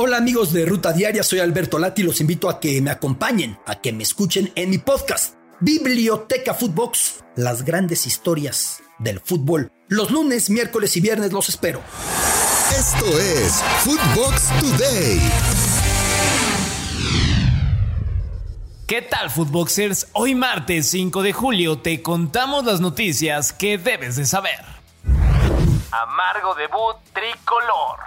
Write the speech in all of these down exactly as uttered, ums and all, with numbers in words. Hola amigos de Ruta Diaria, soy Alberto Lati y los invito a que me acompañen, a que me escuchen en mi podcast Biblioteca Futvox, las grandes historias del fútbol. Los lunes, miércoles y viernes los espero. Esto es Futvox Today. ¿Qué tal, Futvoxers? Hoy martes cinco de julio te contamos las noticias que debes de saber. Amargo debut tricolor.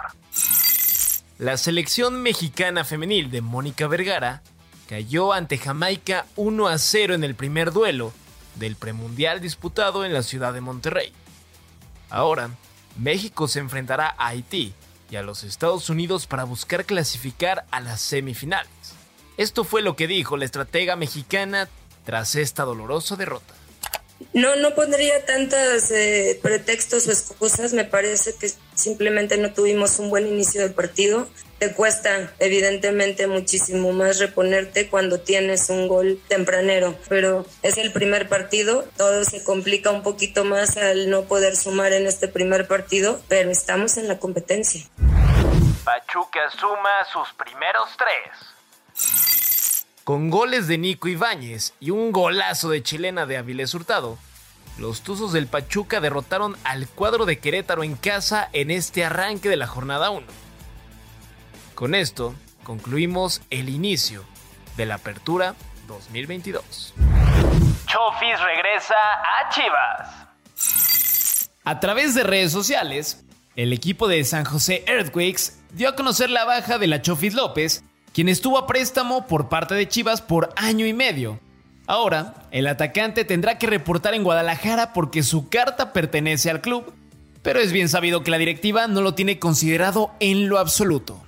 La selección mexicana femenil de Mónica Vergara cayó ante Jamaica uno a cero en el primer duelo del Premundial disputado en la ciudad de Monterrey. Ahora, México se enfrentará a Haití y a los Estados Unidos para buscar clasificar a las semifinales. Esto fue lo que dijo la estratega mexicana tras esta dolorosa derrota. No, no pondría tantos eh, pretextos o excusas. Me parece que simplemente no tuvimos un buen inicio del partido. Te cuesta, evidentemente, muchísimo más reponerte cuando tienes un gol tempranero. Pero es el primer partido. Todo se complica un poquito más al no poder sumar en este primer partido, pero estamos en la competencia. Pachuca suma sus primeros tres. Con goles de Nico Ibáñez y un golazo de chilena de Avilés Hurtado, los Tuzos del Pachuca derrotaron al cuadro de Querétaro en casa en este arranque de la jornada uno. Con esto concluimos el inicio de la Apertura dos mil veintidós. Chofis regresa a Chivas. A través de redes sociales, el equipo de San José Earthquakes dio a conocer la baja de la Chofis López, quien estuvo a préstamo por parte de Chivas por año y medio. Ahora, el atacante tendrá que reportar en Guadalajara porque su carta pertenece al club, pero es bien sabido que la directiva no lo tiene considerado en lo absoluto.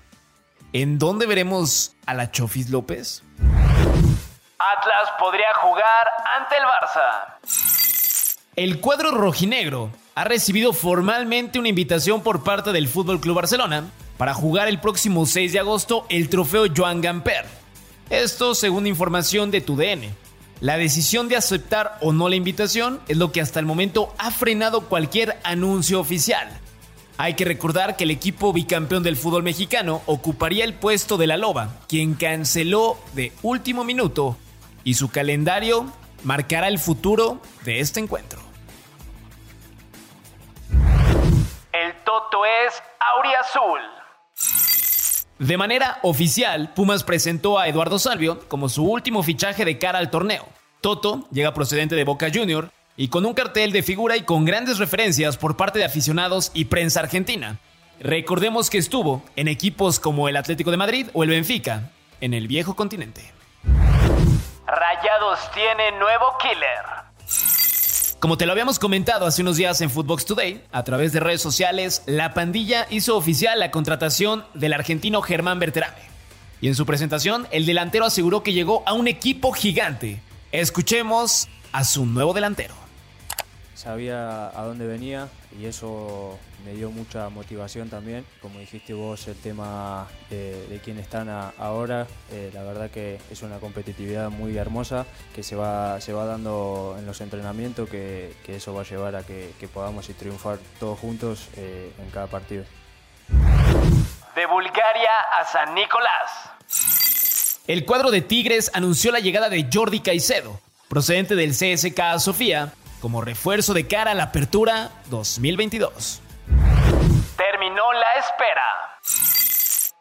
¿En dónde veremos a la Chofis López? Atlas podría jugar ante el Barça. El cuadro rojinegro ha recibido formalmente una invitación por parte del F C Barcelona para jugar el próximo seis de agosto el trofeo Joan Gamper. Esto según información de tu D N. La decisión de aceptar o no la invitación es lo que hasta el momento ha frenado cualquier anuncio oficial. Hay que recordar que el equipo bicampeón del fútbol mexicano ocuparía el puesto de la Loba, quien canceló de último minuto, y su calendario marcará el futuro de este encuentro. El Toto es auriazul. De manera oficial, Pumas presentó a Eduardo Salvio como su último fichaje de cara al torneo. Toto llega procedente de Boca Juniors y con un cartel de figura y con grandes referencias por parte de aficionados y prensa argentina. Recordemos que estuvo en equipos como el Atlético de Madrid o el Benfica, en el viejo continente. Rayados tiene nuevo killer. Como te lo habíamos comentado hace unos días en Futvox Today, a través de redes sociales, la pandilla hizo oficial la contratación del argentino Germán Berterame. Y en su presentación, el delantero aseguró que llegó a un equipo gigante. Escuchemos a su nuevo delantero. Sabía a dónde venía y eso me dio mucha motivación también. Como dijiste vos, el tema de, de quién están a, ahora, eh, la verdad que es una competitividad muy hermosa que se va, se va dando en los entrenamientos, que, que eso va a llevar a que, que podamos triunfar todos juntos eh, en cada partido. De Bulgaria a San Nicolás. El cuadro de Tigres anunció la llegada de Jordi Caicedo, procedente del C S K A Sofía, como refuerzo de cara a la Apertura dos mil veintidós. Terminó la espera.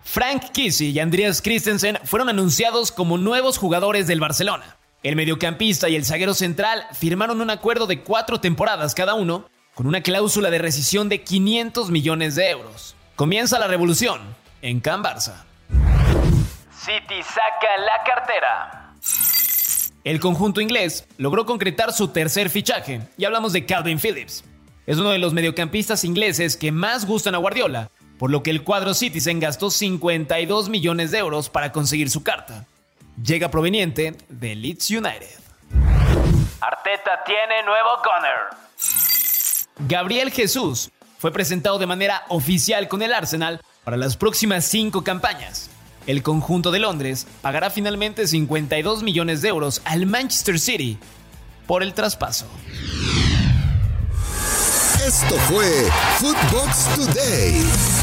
Frank Kisi y Andreas Christensen fueron anunciados como nuevos jugadores del Barcelona. El mediocampista y el zaguero central firmaron un acuerdo de cuatro temporadas cada uno, con una cláusula de rescisión de quinientos millones de euros. Comienza la revolución en Can Barça. City saca la cartera. El conjunto inglés logró concretar su tercer fichaje, y hablamos de Calvin Phillips. Es uno de los mediocampistas ingleses que más gustan a Guardiola, por lo que el cuadro Citizen gastó cincuenta y dos millones de euros para conseguir su carta. Llega proveniente de Leeds United. Arteta tiene nuevo gunner. Gabriel Jesús fue presentado de manera oficial con el Arsenal para las próximas cinco campañas. El conjunto de Londres pagará finalmente cincuenta y dos millones de euros al Manchester City por el traspaso. Esto fue Futvox Today.